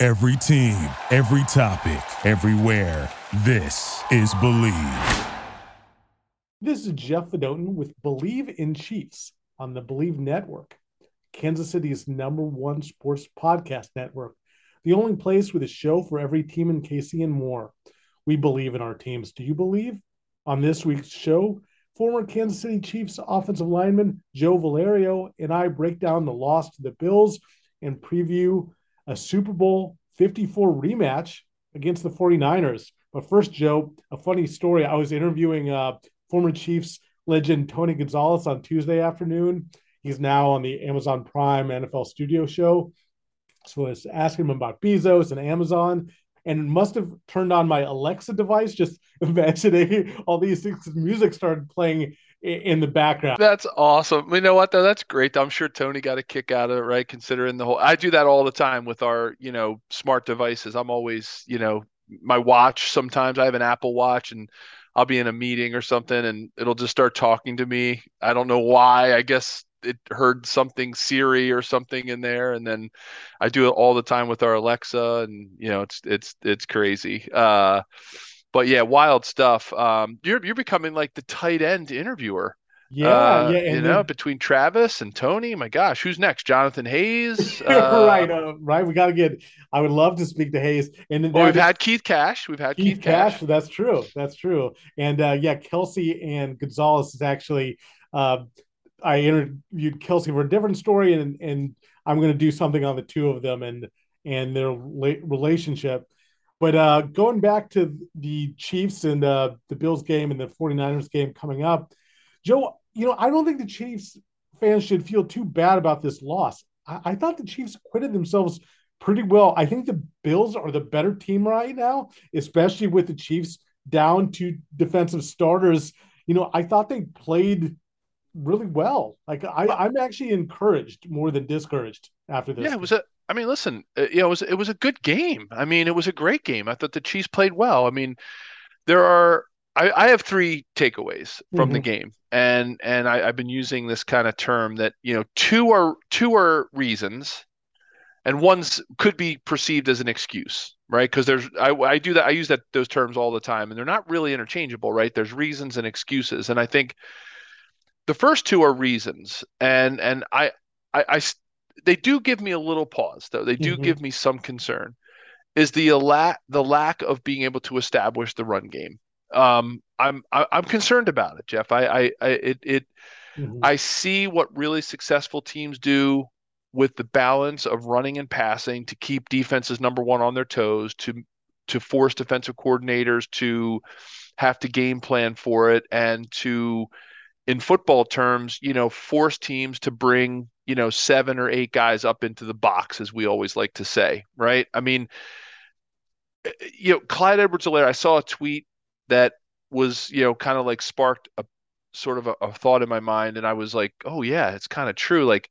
Every team, every topic, everywhere. This is Believe. This is Jeff Fedoten with Believe in Chiefs on the Believe Network, Kansas City's #1 sports podcast network, the only place with a show for every team in KC and more. We believe in our teams. Do you believe? On this week's show, former Kansas City Chiefs offensive lineman Joe Valerio and I break down the loss to the Bills and preview a Super Bowl 54 rematch against the 49ers. But first, Joe, a funny story. I was interviewing former Chiefs legend Tony Gonzalez on Tuesday afternoon. He's now on the Amazon Prime NFL studio show. So I was asking him about Bezos and Amazon, and must have turned on my Alexa device, just imagining all these things. Music started playing in the background. That's awesome. You know what, though? That's great. I'm sure Tony got a kick out of it, right? Considering the whole, I do that all the time with our, smart devices. I'm always, my watch. Sometimes I have an Apple Watch and I'll be in a meeting or something and it'll just start talking to me. I don't know why. I guess it heard something, Siri or something in there. And then I do it all the time with our Alexa, and it's crazy. But yeah, wild stuff. You're becoming like the tight end interviewer. Yeah, And between Travis and Tony, my gosh, who's next? Jonathan Hayes. Right. We got to get. I would love to speak to Hayes. And then we've had Keith Cash. We've had Keith Cash. That's true. And Kelsey and Gonzalez is actually. I interviewed Kelsey for a different story, and I'm going to do something on the two of them and their relationship. But going back to the Chiefs and the Bills game and the 49ers game coming up, Joe, I don't think the Chiefs fans should feel too bad about this loss. I thought the Chiefs acquitted themselves pretty well. I think the Bills are the better team right now, especially with the Chiefs down to defensive starters. I thought they played really well. Like I'm actually encouraged more than discouraged after this. Yeah, it was it was a good game. I mean, it was a great game. I thought the Chiefs played well. I mean, I have three takeaways from the game, and I've been using this kind of term that two are reasons, and one's could be perceived as an excuse, right? Because I do that. I use those terms all the time, and they're not really interchangeable, right? There's reasons and excuses, and I think the first two are reasons, and I they do give me a little pause, though. They do give me some concern, is the lack of being able to establish the run game. I'm concerned about it, Jeff. I see what really successful teams do with the balance of running and passing to keep defenses #1 on their toes, to force defensive coordinators to have to game plan for it, and to, in football terms, force teams to bring 7 or 8 guys up into the box, as we always like to say, right? I mean, Clyde Edwards-Helaire, I saw a tweet that was, kind of like sparked a sort of a thought in my mind. And I was like, oh yeah, it's kind of true. Like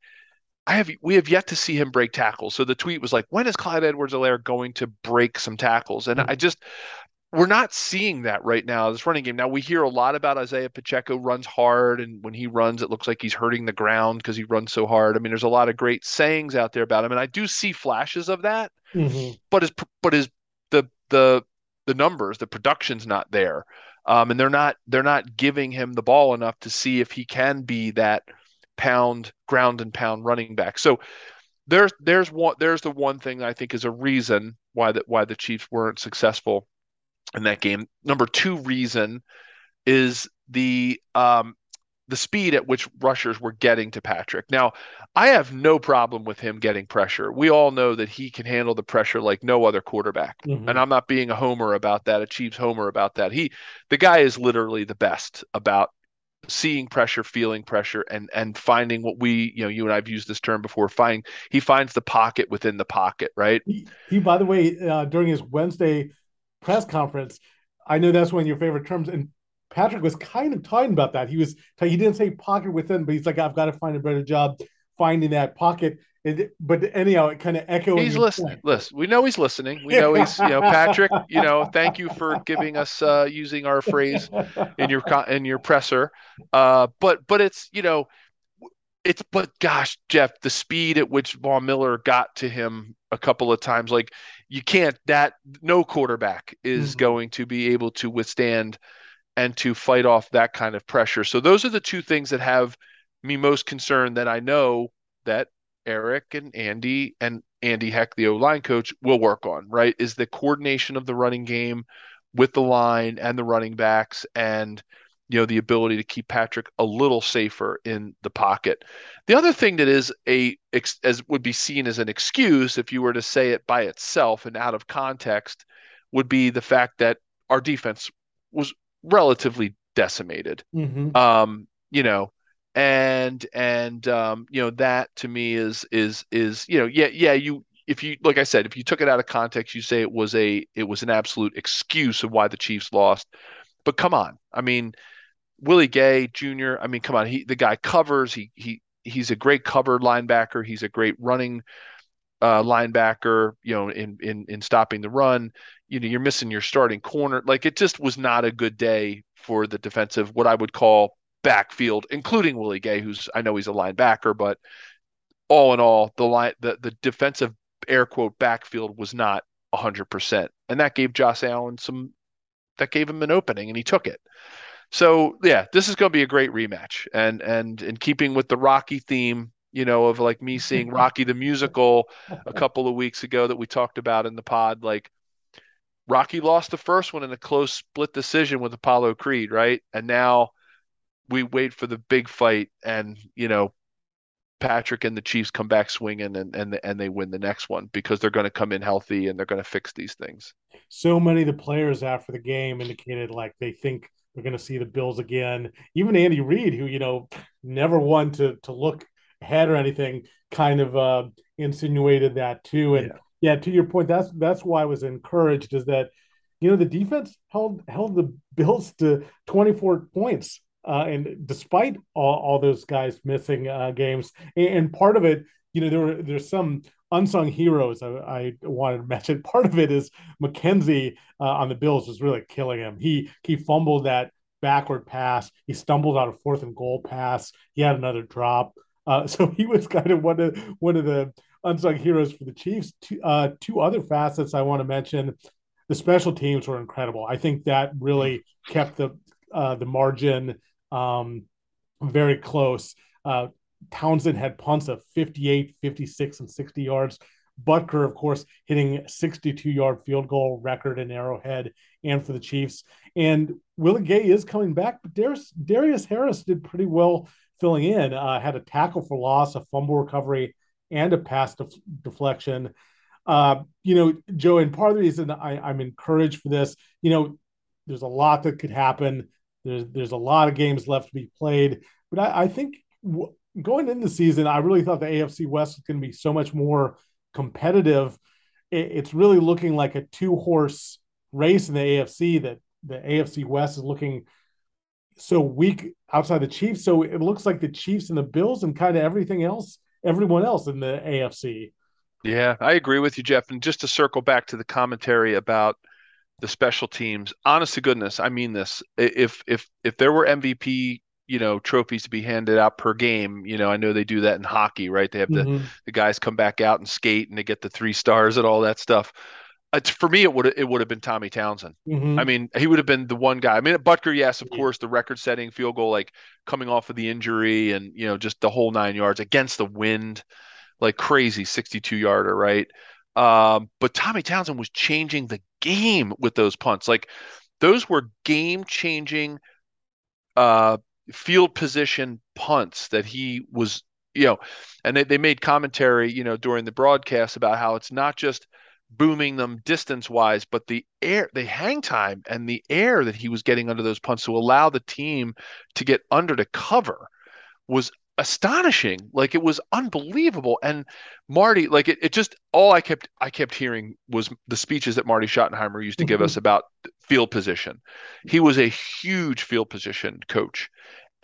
we have yet to see him break tackles. So the tweet was like, when is Clyde Edwards-Helaire going to break some tackles? And we're not seeing that right now, this running game. Now, we hear a lot about Isaiah Pacheco runs hard, and when he runs, it looks like he's hurting the ground because he runs so hard. I mean, there's a lot of great sayings out there about him, and I do see flashes of that, but the numbers, the production's not there, and they're not giving him the ball enough to see if he can be that ground and pound running back. So there's the one thing I think is a reason why the Chiefs weren't successful in that game. Number two reason is the speed at which rushers were getting to Patrick. Now, I have no problem with him getting pressure. We all know that he can handle the pressure like no other quarterback. And I'm not being a Chiefs homer about that. The guy is literally the best about seeing pressure, feeling pressure, and finding what we, you and I've used this term before, he finds the pocket within the pocket, right? He by the way, during his Wednesday press conference, I know that's one of your favorite terms, and Patrick was kind of talking about that. He didn't say pocket within, but he's like, I've got to find a better job finding that pocket. But anyhow, it kind of echoes. He's listening. Listen, we know he's listening. We know he's, Patrick, thank you for giving us, using our phrase in your presser. But it's, but gosh, Jeff, the speed at which Von Miller got to him a couple of times, like you can't, no quarterback is going to be able to withstand and to fight off that kind of pressure. So those are the two things that have me most concerned, that I know that Eric and Andy Heck, the O-line coach, will work on, right? Is the coordination of the running game with the line and the running backs, and the ability to keep Patrick a little safer in the pocket. The other thing that is would be seen as an excuse if you were to say it by itself and out of context would be the fact that our defense was relatively decimated. That to me is like I said, if you took it out of context, you say it was an absolute excuse of why the Chiefs lost. But come on, I mean, Willie Gay Jr., I mean, come on, the guy covers, he's a great cover linebacker, he's a great running linebacker, in stopping the run. You're missing your starting corner. Like, it just was not a good day for the defensive, what I would call backfield, including Willie Gay, I know he's a linebacker, but all in all, the defensive air quote backfield was not 100%. And that gave Josh Allen that gave him an opening, and he took it. So yeah, this is going to be a great rematch, and in keeping with the Rocky theme, of like me seeing Rocky the musical a couple of weeks ago that we talked about in the pod, like Rocky lost the first one in a close split decision with Apollo Creed, right? And now we wait for the big fight, and Patrick and the Chiefs come back swinging, and they win the next one because they're going to come in healthy and they're going to fix these things. So many of the players after the game indicated like they think we're going to see the Bills again. Even Andy Reid, who never won to look ahead or anything, kind of insinuated that too. And yeah, to your point, that's why I was encouraged, is that the defense held the Bills to 24 points, and despite all those guys missing games. And part of it, there's some unsung heroes I wanted to mention. Part of it is McKenzie on the Bills was really killing him. He fumbled that backward pass. He stumbled on a 4th-and-goal pass. He had another drop. So he was kind of one of the unsung heroes for the Chiefs. Two other facets I want to mention. The special teams were incredible. I think that really kept the margin very close. Townsend had punts of 58, 56, and 60 yards. Butker, of course, hitting 62-yard field goal record in Arrowhead and for the Chiefs. And Willie Gay is coming back, but Darius Harris did pretty well filling in, had a tackle for loss, a fumble recovery, and a pass deflection. Joe, and part of the reason I'm encouraged for this, there's a lot that could happen. There's a lot of games left to be played. But I think going into the season, I really thought the AFC West was going to be so much more competitive. It's really looking like a two-horse race in the AFC, that the AFC West is looking so weak outside the Chiefs. So it looks like the Chiefs and the Bills and kind of everyone else in the AFC. Yeah, I agree with you, Jeff. And just to circle back to the commentary about the special teams, honest to goodness, I mean this. If there were MVP, trophies to be handed out per game, I know they do that in hockey, right? They have the guys come back out and skate and they get the 3 stars and all that stuff. For me, it would have been Tommy Townsend. I mean, he would have been the one guy. I mean, Butker, yes, of course, the record-setting field goal, like coming off of the injury and just the whole 9 yards against the wind, like crazy 62-yarder, right? But Tommy Townsend was changing the game with those punts. Like those were game-changing field position punts that he was, and they made commentary, during the broadcast about how it's not just booming them distance-wise, but the air, the hang time and the air that he was getting under those punts to allow the team to get under to cover was astonishing. Like, it was unbelievable. And Marty, like, it just, all I kept hearing was the speeches that Marty Schottenheimer used to give us about field position. He was a huge field position coach.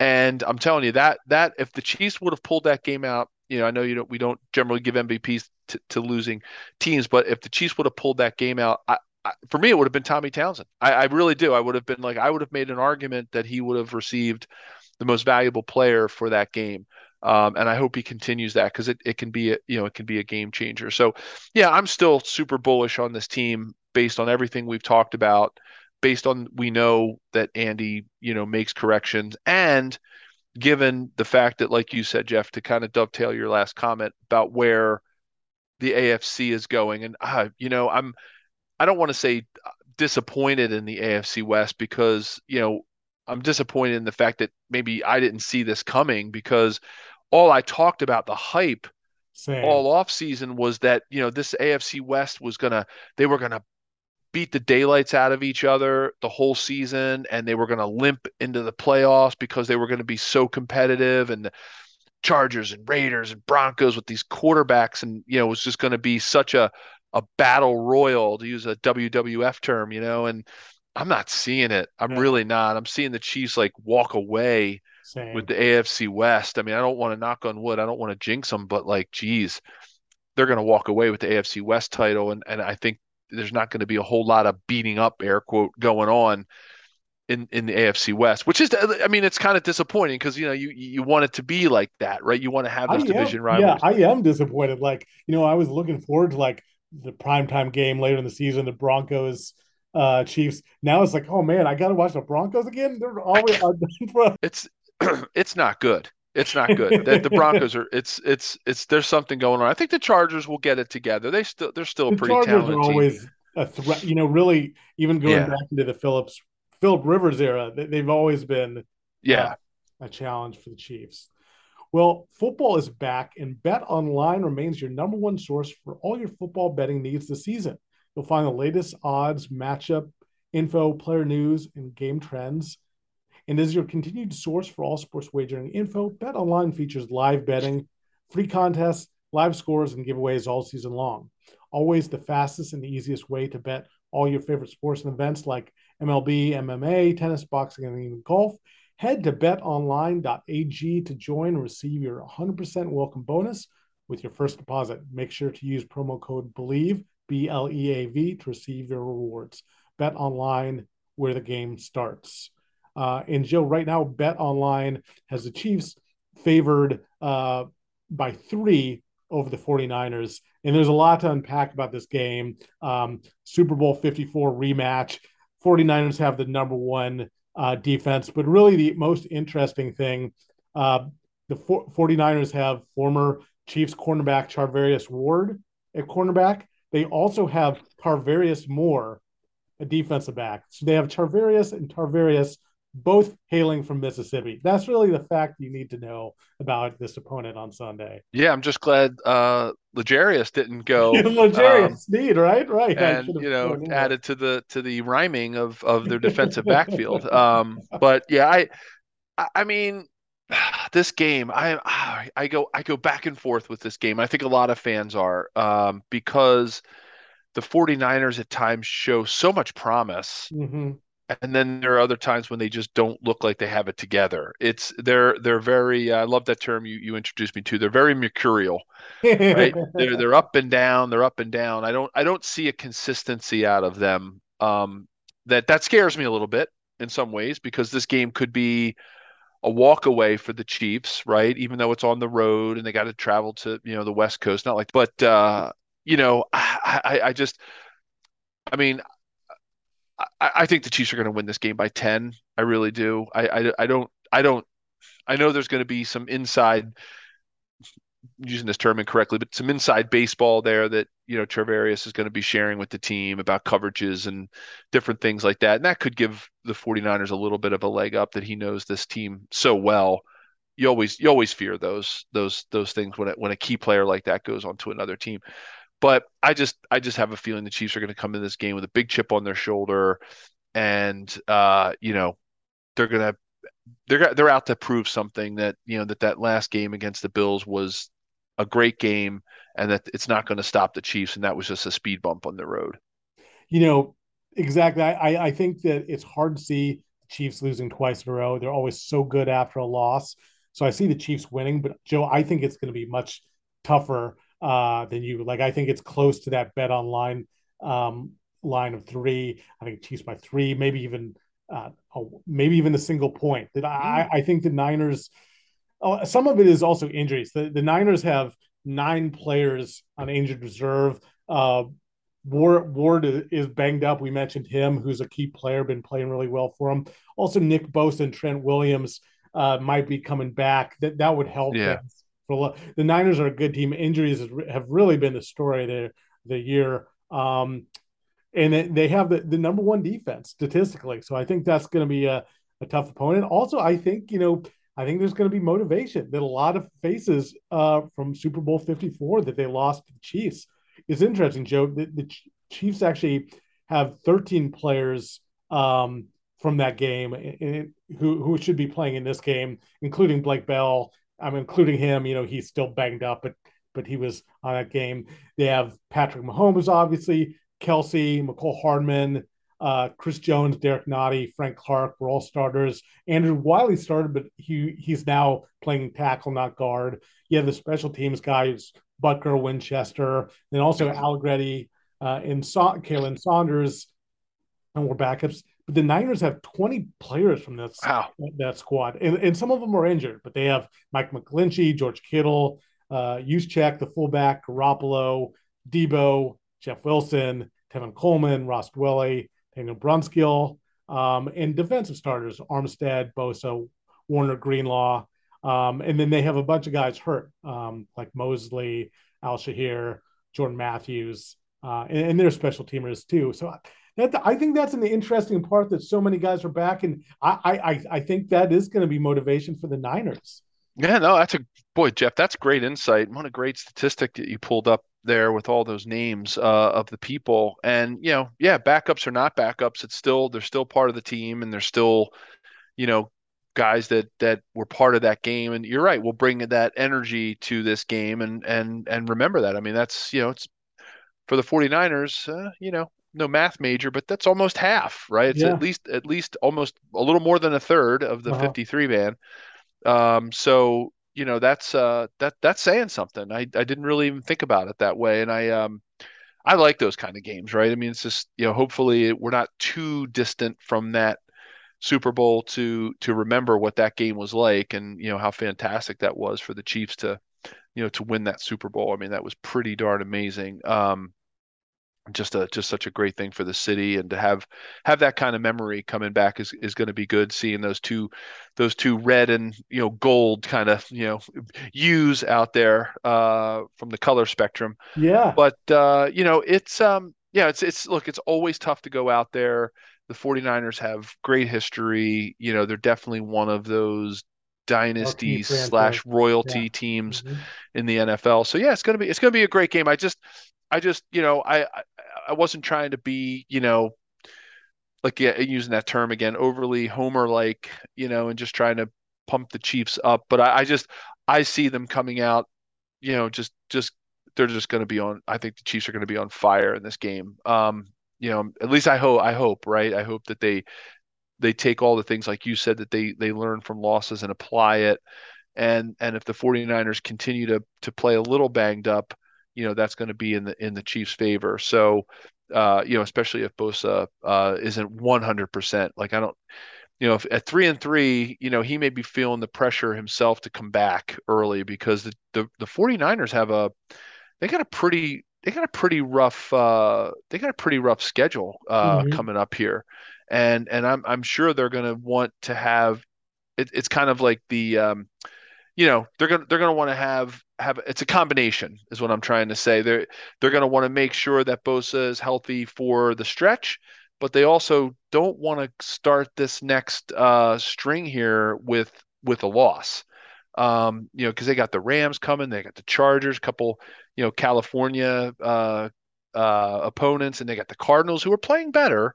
And I'm telling you that if the Chiefs would have pulled that game out, you know, I know we don't generally give MVPs to losing teams, but if the Chiefs would have pulled that game out, for me, it would have been Tommy Townsend. I really do. I would have been like, I would have made an argument that he would have received the most valuable player for that game. And I hope he continues that, because it can be a game changer. So yeah, I'm still super bullish on this team based on everything we've talked about, based on, we know that Andy, makes corrections, and given the fact that, like you said, Jeff, to kind of dovetail your last comment about where the AFC is going. And, I don't want to say disappointed in the AFC West, because, I'm disappointed in the fact that maybe I didn't see this coming, because all I talked about, the hype all off season, was that, this AFC West was they were going to beat the daylights out of each other the whole season, and they were going to limp into the playoffs because they were going to be so competitive, and the Chargers and Raiders and Broncos with these quarterbacks, and it was just going to be such a battle royal, to use a WWF term, and I'm not seeing it. I'm really not. I'm seeing the Chiefs like walk away with the AFC West. I mean, I don't want to knock on wood, I don't want to jinx them, but like, geez, they're going to walk away with the AFC West title, and I think there's not going to be a whole lot of beating up, air quote, going on in the AFC West, which is, it's kind of disappointing, because, you want it to be like that, right? You want to have those division rivalries. Yeah, I am disappointed. Like, I was looking forward to like the primetime game later in the season, the Broncos, Chiefs. Now it's like, oh man, I got to watch the Broncos again. They're always it's not good. It's not good. The Broncos are. It's. There's something going on. I think the Chargers will get it together. They're still a pretty talented team. The Chargers are always a threat. Really, even going back into the Philip Rivers era, they've always been a challenge for the Chiefs. Well, football is back, and Bet Online remains your number one source for all your football betting needs this season. You'll find the latest odds, matchup info, player news, and game trends. And as your continued source for all sports wagering info, Bet Online features live betting, free contests, live scores, and giveaways all season long. Always the fastest and the easiest way to bet all your favorite sports and events like MLB, MMA, tennis, boxing, and even golf. Head to betonline.ag to join and receive your 100% welcome bonus with your first deposit. Make sure to use promo code BELIEVE, BLEAV, to receive your rewards. Bet Online, where the game starts. And Joe, right now, Bet Online has the Chiefs favored by 3 over the 49ers. And there's a lot to unpack about this game. Super Bowl 54 rematch. 49ers have the number one defense. But really the most interesting thing, the 49ers have former Chiefs cornerback Charvarius Ward at cornerback. They also have Tarvarius Moore, a defensive back. So they have Charvarius and Tarvarius, both hailing from Mississippi. That's really the fact you need to know about this opponent on Sunday. Yeah, I'm just glad L'Jarius didn't go. L'Jarius need, right. And added to the rhyming of their defensive backfield. But yeah, I mean, this game, I go back and forth with this game. I think a lot of fans are because the 49ers at times show so much promise. Mm-hmm. And then there are other times when they just don't look like they have it together. They're very. I love that term you introduced me to. They're very mercurial, right? They're up and down. They're up and down. I don't see a consistency out of them. That scares me a little bit in some ways, because this game could be a walk away for the Chiefs, right? Even though it's on the road and they got to travel to the West Coast. Not like, but I think the Chiefs are going to win this game by 10. I really do. I know there's going to be some inside, using this term incorrectly, but some inside baseball there that, Charvarius is going to be sharing with the team about coverages and different things like that. And that could give the 49ers a little bit of a leg up, that he knows this team so well. You always fear those things when a key player like that goes on to another team. But I just have a feeling the Chiefs are going to come in this game with a big chip on their shoulder, and they're out to prove something, that that last game against the Bills was a great game, and that it's not going to stop the Chiefs, and that was just a speed bump on the road. Exactly. I think that it's hard to see the Chiefs losing twice in a row. They're always so good after a loss. So I see the Chiefs winning, but Joe, I think it's going to be much tougher than you. I think it's close to that Bet Online line of 3. I think Chiefs by 3, maybe even a single point. That I think the Niners. Some of it is also injuries. The Niners have 9 players on injured reserve. Ward is banged up. We mentioned him, who's a key player, been playing really well for him. Also, Nick Bosa and Trent Williams might be coming back. That would help. Yeah. The Niners are a good team. Injuries have really been the story of the year. And they have the number one defense statistically. So I think that's going to be a tough opponent. Also, I think there's going to be motivation that a lot of faces from Super Bowl 54 that they lost to the Chiefs. It's interesting, Joe, the Chiefs actually have 13 players from that game who should be playing in this game, including Blake Bell. I'm including him. He's still banged up, but he was on that game. They have Patrick Mahomes, obviously, Kelsey, McCole Hardman, Chris Jones, Derek Nottie, Frank Clark were all starters. Andrew Wiley started, but he's now playing tackle, not guard. You have the special teams guys, Butker, Winchester, and also Allegretti and Kalen Saunders, and we're backups. But the Niners have 20 players from that squad, and some of them are injured. But they have Mike McGlinchey, George Kittle, Juszczyk, the fullback, Garoppolo, Debo, Jeff Wilson, Tevin Coleman, Ross Dwelly, Daniel Brunskill, and defensive starters, Armstead, Bosa, Warner, Greenlaw. And then they have a bunch of guys hurt, like Mosley, Al-Shahir, Jordan Matthews, and their special teamers too. So I think that's an interesting part, that so many guys are back. And I think that is going to be motivation for the Niners. Yeah, no, Jeff, that's great insight. What a great statistic that you pulled up there with all those names of the people. And, backups or not backups, they're still part of the team, and they're still, guys that were part of that game. And you're right, we'll bring that energy to this game and remember that. I mean, that's, it's for the 49ers, no math major, but that's almost half, right? It's at least almost a little more than a third of the 53 man. So, that's saying something. I didn't really even think about it that way. And I like those kind of games, right? I mean, it's just, hopefully we're not too distant from that Super Bowl to remember what that game was like, and how fantastic that was for the Chiefs to to win that Super Bowl. I mean, that was pretty darn amazing. Just such a great thing for the city, and to have that kind of memory coming back is going to be good. Seeing those two red and gold kind of hues out there from the color spectrum. Yeah, but it's it's look, it's always tough to go out there. The 49ers have great history. They're definitely one of those dynasty / royalty teams in the NFL. So yeah, it's going to be a great game. I just I wasn't trying to be, using that term again, overly homer like, and just trying to pump the Chiefs up, but I see them coming out, they're just going to be on. I think the Chiefs are going to be on fire in this game. At least I hope, right? I hope that they take all the things, like you said, that they learn from losses and apply it. And if the 49ers continue to play a little banged up, that's going to be in the Chiefs' favor. So, especially if Bosa isn't 100%, if at 3-3, he may be feeling the pressure himself to come back early, because the 49ers they got a pretty rough schedule coming up here, and I'm sure they're going to want to have it. It's kind of like the they're going to want to have it's a combination is what I'm trying to say. They're going to want to make sure that Bosa is healthy for the stretch, but they also don't want to start this next string here with a loss. You know, because they got the Rams coming, they got the Chargers, a couple, you know, California opponents, and they got the Cardinals, who are playing better.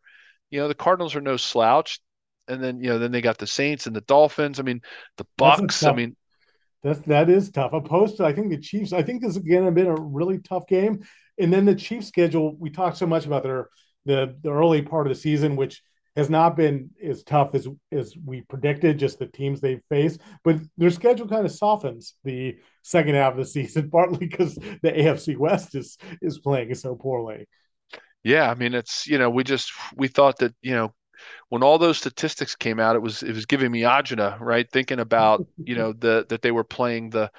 You know, the Cardinals are no slouch. And then, you know, then they got the Saints and the Dolphins. I mean, the Bucks. I mean, that is tough. Opposed to, I think, the Chiefs. I think this is going to have been a really tough game. And then the Chiefs' schedule, we talked so much about the early part of the season, which has not been as tough as we predicted, just the teams they face. But their schedule kind of softens the second half of the season, partly because the AFC West is playing so poorly. Yeah, I mean, it's, you know, we thought that, you know, when all those statistics came out, it was giving me agita, right? Thinking about, you know, that they were playing the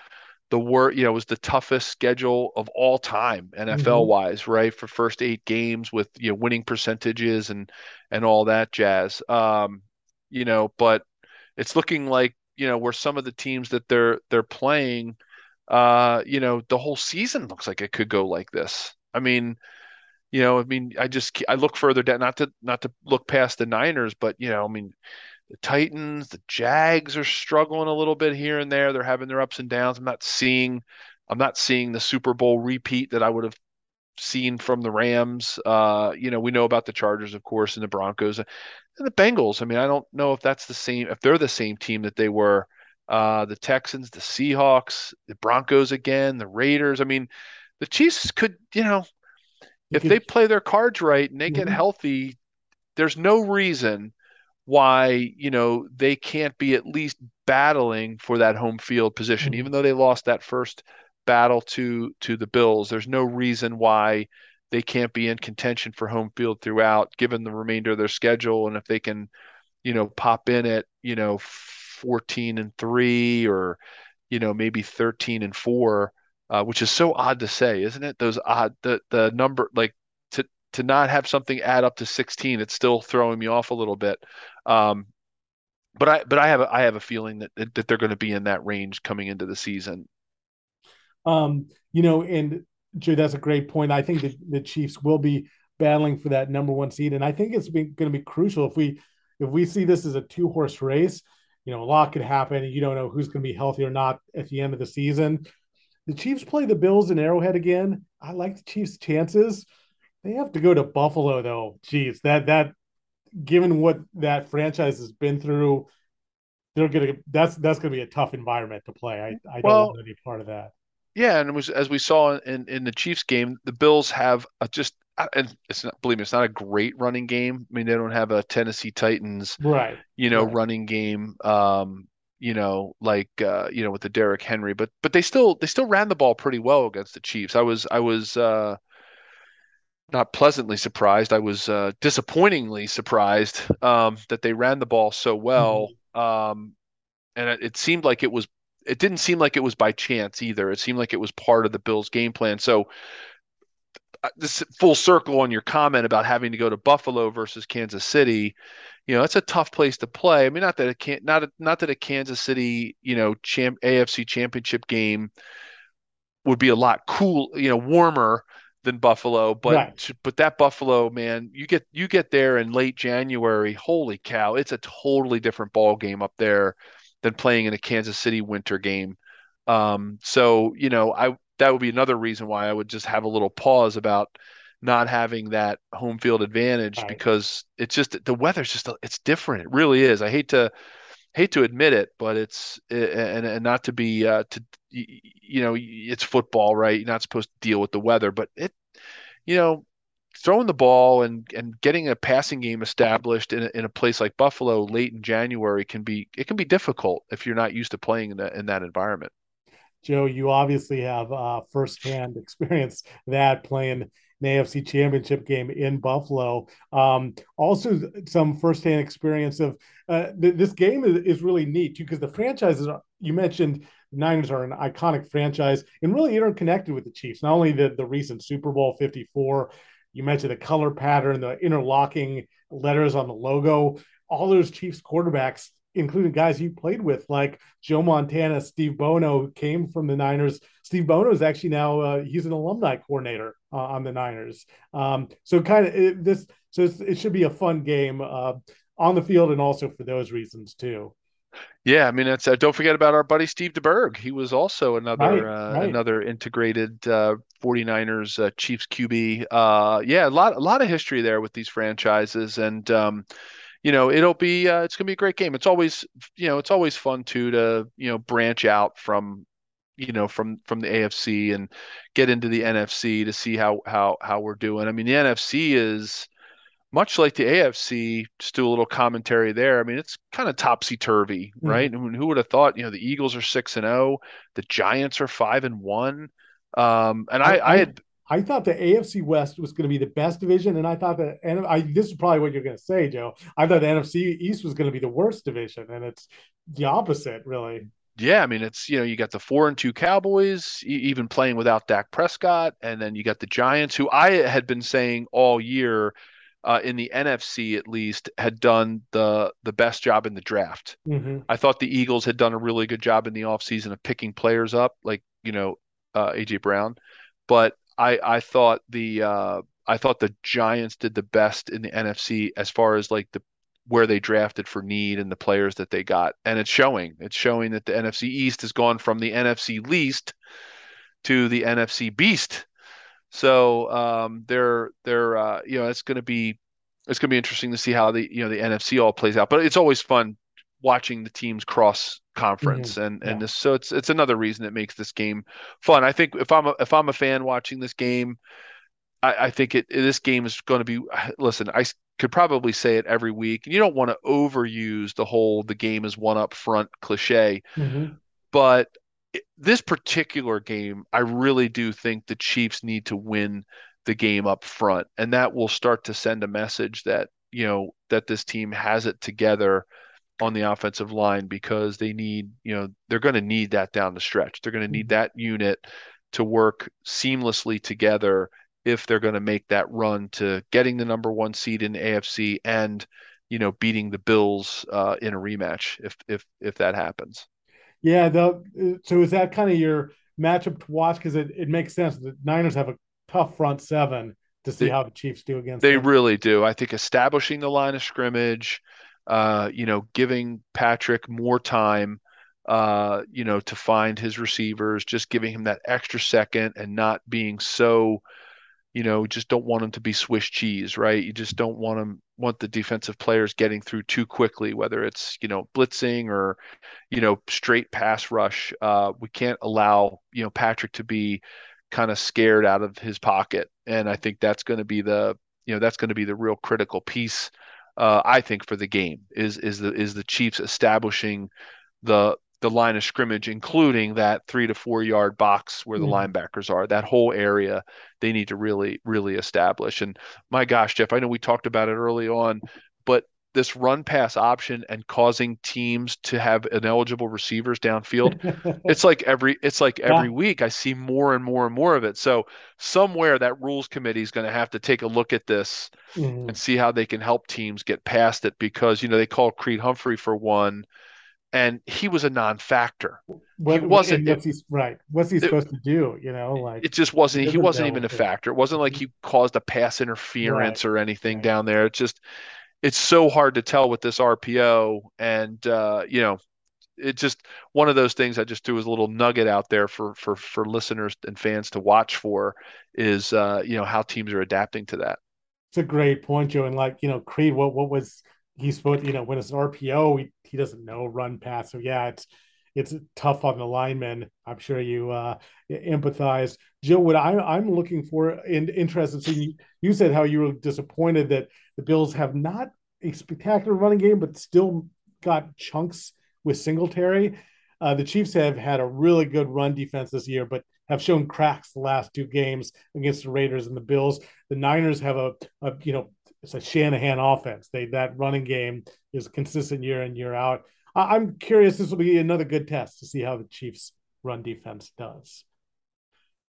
worst, you know, it was the toughest schedule of all time, NFL wise, right? For first 8 games with, you know, winning percentages and all that jazz. You know, but it's looking like, you know, where some of the teams that they're playing, you know, the whole season looks like it could go like this. I mean, you know, I mean, I look further down, not to look past the Niners, but, you know, I mean, the Titans, the Jags are struggling a little bit here and there. They're having their ups and downs. I'm not seeing the Super Bowl repeat that I would have seen from the Rams. You know, we know about the Chargers, of course, and the Broncos and the Bengals. I mean, I don't know if that's the same, if they're the same team that they were. The Texans, the Seahawks, the Broncos again, the Raiders. I mean, the Chiefs could, you know, if they play their cards right and they get healthy, there's no reason why, you know, they can't be at least battling for that home field position. Even though they lost that first battle to the Bills, there's no reason why they can't be in contention for home field throughout, given the remainder of their schedule. And if they can, you know, pop in at, you know, 14-3 or, you know, maybe 13-4, which is so odd to say, isn't it? Those odd, the number, like to not have something add up to 16, it's still throwing me off a little bit. But I have a feeling that they're going to be in that range coming into the season. You know, and Jay, that's a great point. I think that the Chiefs will be battling for that number 1 seed, and I think it's going to be crucial if we see this as a 2-horse race. You know, a lot could happen. You don't know who's going to be healthy or not at the end of the season. The Chiefs play the Bills in Arrowhead again. I like the Chiefs' chances. They have to go to Buffalo, though. Jeez, that given what that franchise has been through, that's going to be a tough environment to play. I don't want to be part of that. Yeah, and it was, as we saw in the Chiefs game, the Bills have it's not a great running game. I mean, they don't have a Tennessee Titans, right? You know, right. Running game. You know, like, you know, with the Derrick Henry, but they still ran the ball pretty well against the Chiefs. I was not pleasantly surprised. I was disappointingly surprised that they ran the ball so well. And it seemed like it didn't seem like it was by chance either. It seemed like it was part of the Bills' game plan. So this full circle on your comment about having to go to Buffalo versus Kansas City, you know, it's a tough place to play. I mean, not that a Kansas City, you know, AFC championship game would be a lot warmer than Buffalo, but right. But that Buffalo, man, you get there in late January, holy cow, it's a totally different ball game up there than playing in a Kansas City winter game. So, you know, that would be another reason why I would just have a little pause about not having that home field advantage, right? Because it's just, the weather's just, it's different. It really is. I hate to admit it, but it's, and not to be, you know, it's football, right? You're not supposed to deal with the weather, but it, you know, throwing the ball and getting a passing game established in a place like Buffalo late in January can be difficult if you're not used to playing in that environment. Joe, you obviously have firsthand experience that playing an AFC championship game in Buffalo. Also some firsthand experience of this game is really neat too, because the franchises are, you mentioned the Niners are an iconic franchise and really interconnected with the Chiefs. Not only the recent Super Bowl 54, you mentioned the color pattern, the interlocking letters on the logo, all those Chiefs quarterbacks, including guys you played with, like Joe Montana, Steve Bono, who came from the Niners. Steve Bono is actually now, he's an alumni coordinator on the Niners. So it should be a fun game on the field and also for those reasons too. Yeah, I mean, that's, don't forget about our buddy Steve DeBerg. He was also another another integrated 49ers Chiefs QB. Yeah, a lot of history there with these franchises, and you know, it'll be it's going to be a great game. It's always, you know, it's always fun too to, you know, branch out from, you know, from the AFC and get into the NFC to see how we're doing. I mean, the NFC is much like the AFC, just do a little commentary there. I mean, it's kind of topsy-turvy, right? Mm-hmm. I mean, who would have thought, you know, the Eagles are 6-0, the Giants are 5-1. And I thought the AFC West was going to be the best division, and I thought that, and this is probably what you're going to say, Joe. I thought the NFC East was going to be the worst division, and it's the opposite, really. Yeah, I mean, it's, you know, you got the 4-2 Cowboys, even playing without Dak Prescott, and then you got the Giants, who I had been saying all year, in the NFC at least, had done the best job in the draft. Mm-hmm. I thought the Eagles had done a really good job in the offseason of picking players up, like, you know, A.J. Brown, but I thought the Giants did the best in the NFC as far as like where they drafted for need and the players that they got, and it's showing. It's showing that the NFC East has gone from the NFC least to the NFC beast. So they're you know, it's going to be interesting to see how the, you know, the NFC all plays out. But it's always fun watching the teams cross conference, mm-hmm. and this, so it's another reason it makes this game fun. I think if I'm a fan watching this game, I think this game is going to be, listen, I could probably say it every week, and you don't want to overuse the whole "the game is one up front" cliche, mm-hmm. but this particular game, I really do think the Chiefs need to win the game up front, and that will start to send a message that, you know, that this team has it together on the offensive line, because they need, you know, they're going to need that down the stretch. They're going to need that unit to work seamlessly together if they're going to make that run to getting the number one seed in the AFC and, you know, beating the Bills in a rematch if that happens. Yeah, so is that kind of your matchup to watch? Because it makes sense. The Niners have a tough front seven to see how the Chiefs do against them. They really do. I think establishing the line of scrimmage, you know, giving Patrick more time, you know, to find his receivers, just giving him that extra second and not being so, you know, just don't want him to be Swiss cheese, right? You just don't want the defensive players getting through too quickly, whether it's, you know, blitzing or, you know, straight pass rush. We can't allow, you know, Patrick to be kind of scared out of his pocket. And I think that's going to be the real critical piece, I think, for the game is the Chiefs establishing the line of scrimmage, including that 3 to 4 yard box where the linebackers are. That whole area they need to really, really establish. And my gosh, Jeff, I know we talked about it early on, but this run pass option and causing teams to have ineligible receivers downfield, it's like every week I see more and more and more of it. So somewhere that rules committee is going to have to take a look at this and see how they can help teams get past it, because, you know, they called Creed Humphrey for one, and he was a non-factor. What's he supposed to do? You know, like, it just wasn't. He wasn't even a factor. It wasn't like he caused a pass interference or anything down there. It's just, it's so hard to tell with this RPO, and you know, it's just one of those things I just threw as a little nugget out there for listeners and fans to watch for is, you know, how teams are adapting to that. It's a great point, Joe. And like, you know, Creed, what was he's supposed, you know, when it's an RPO, he doesn't know run pass. So yeah, it's tough on the linemen. I'm sure you empathize. Joe, what I'm looking for and interested, so you said how you were disappointed that the Bills have not a spectacular running game, but still got chunks with Singletary. The Chiefs have had a really good run defense this year, but have shown cracks the last two games against the Raiders and the Bills. The Niners have a you know, it's a Shanahan offense. That running game is consistent year in, year out. I'm curious. This will be another good test to see how the Chiefs' run defense does.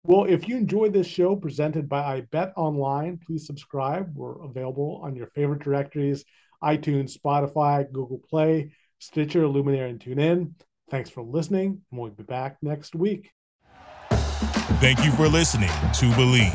Well, if you enjoyed this show presented by Bet Online, please subscribe. We're available on your favorite directories: iTunes, Spotify, Google Play, Stitcher, Luminary, and TuneIn. Thanks for listening, and we'll be back next week. Thank you for listening to Believe.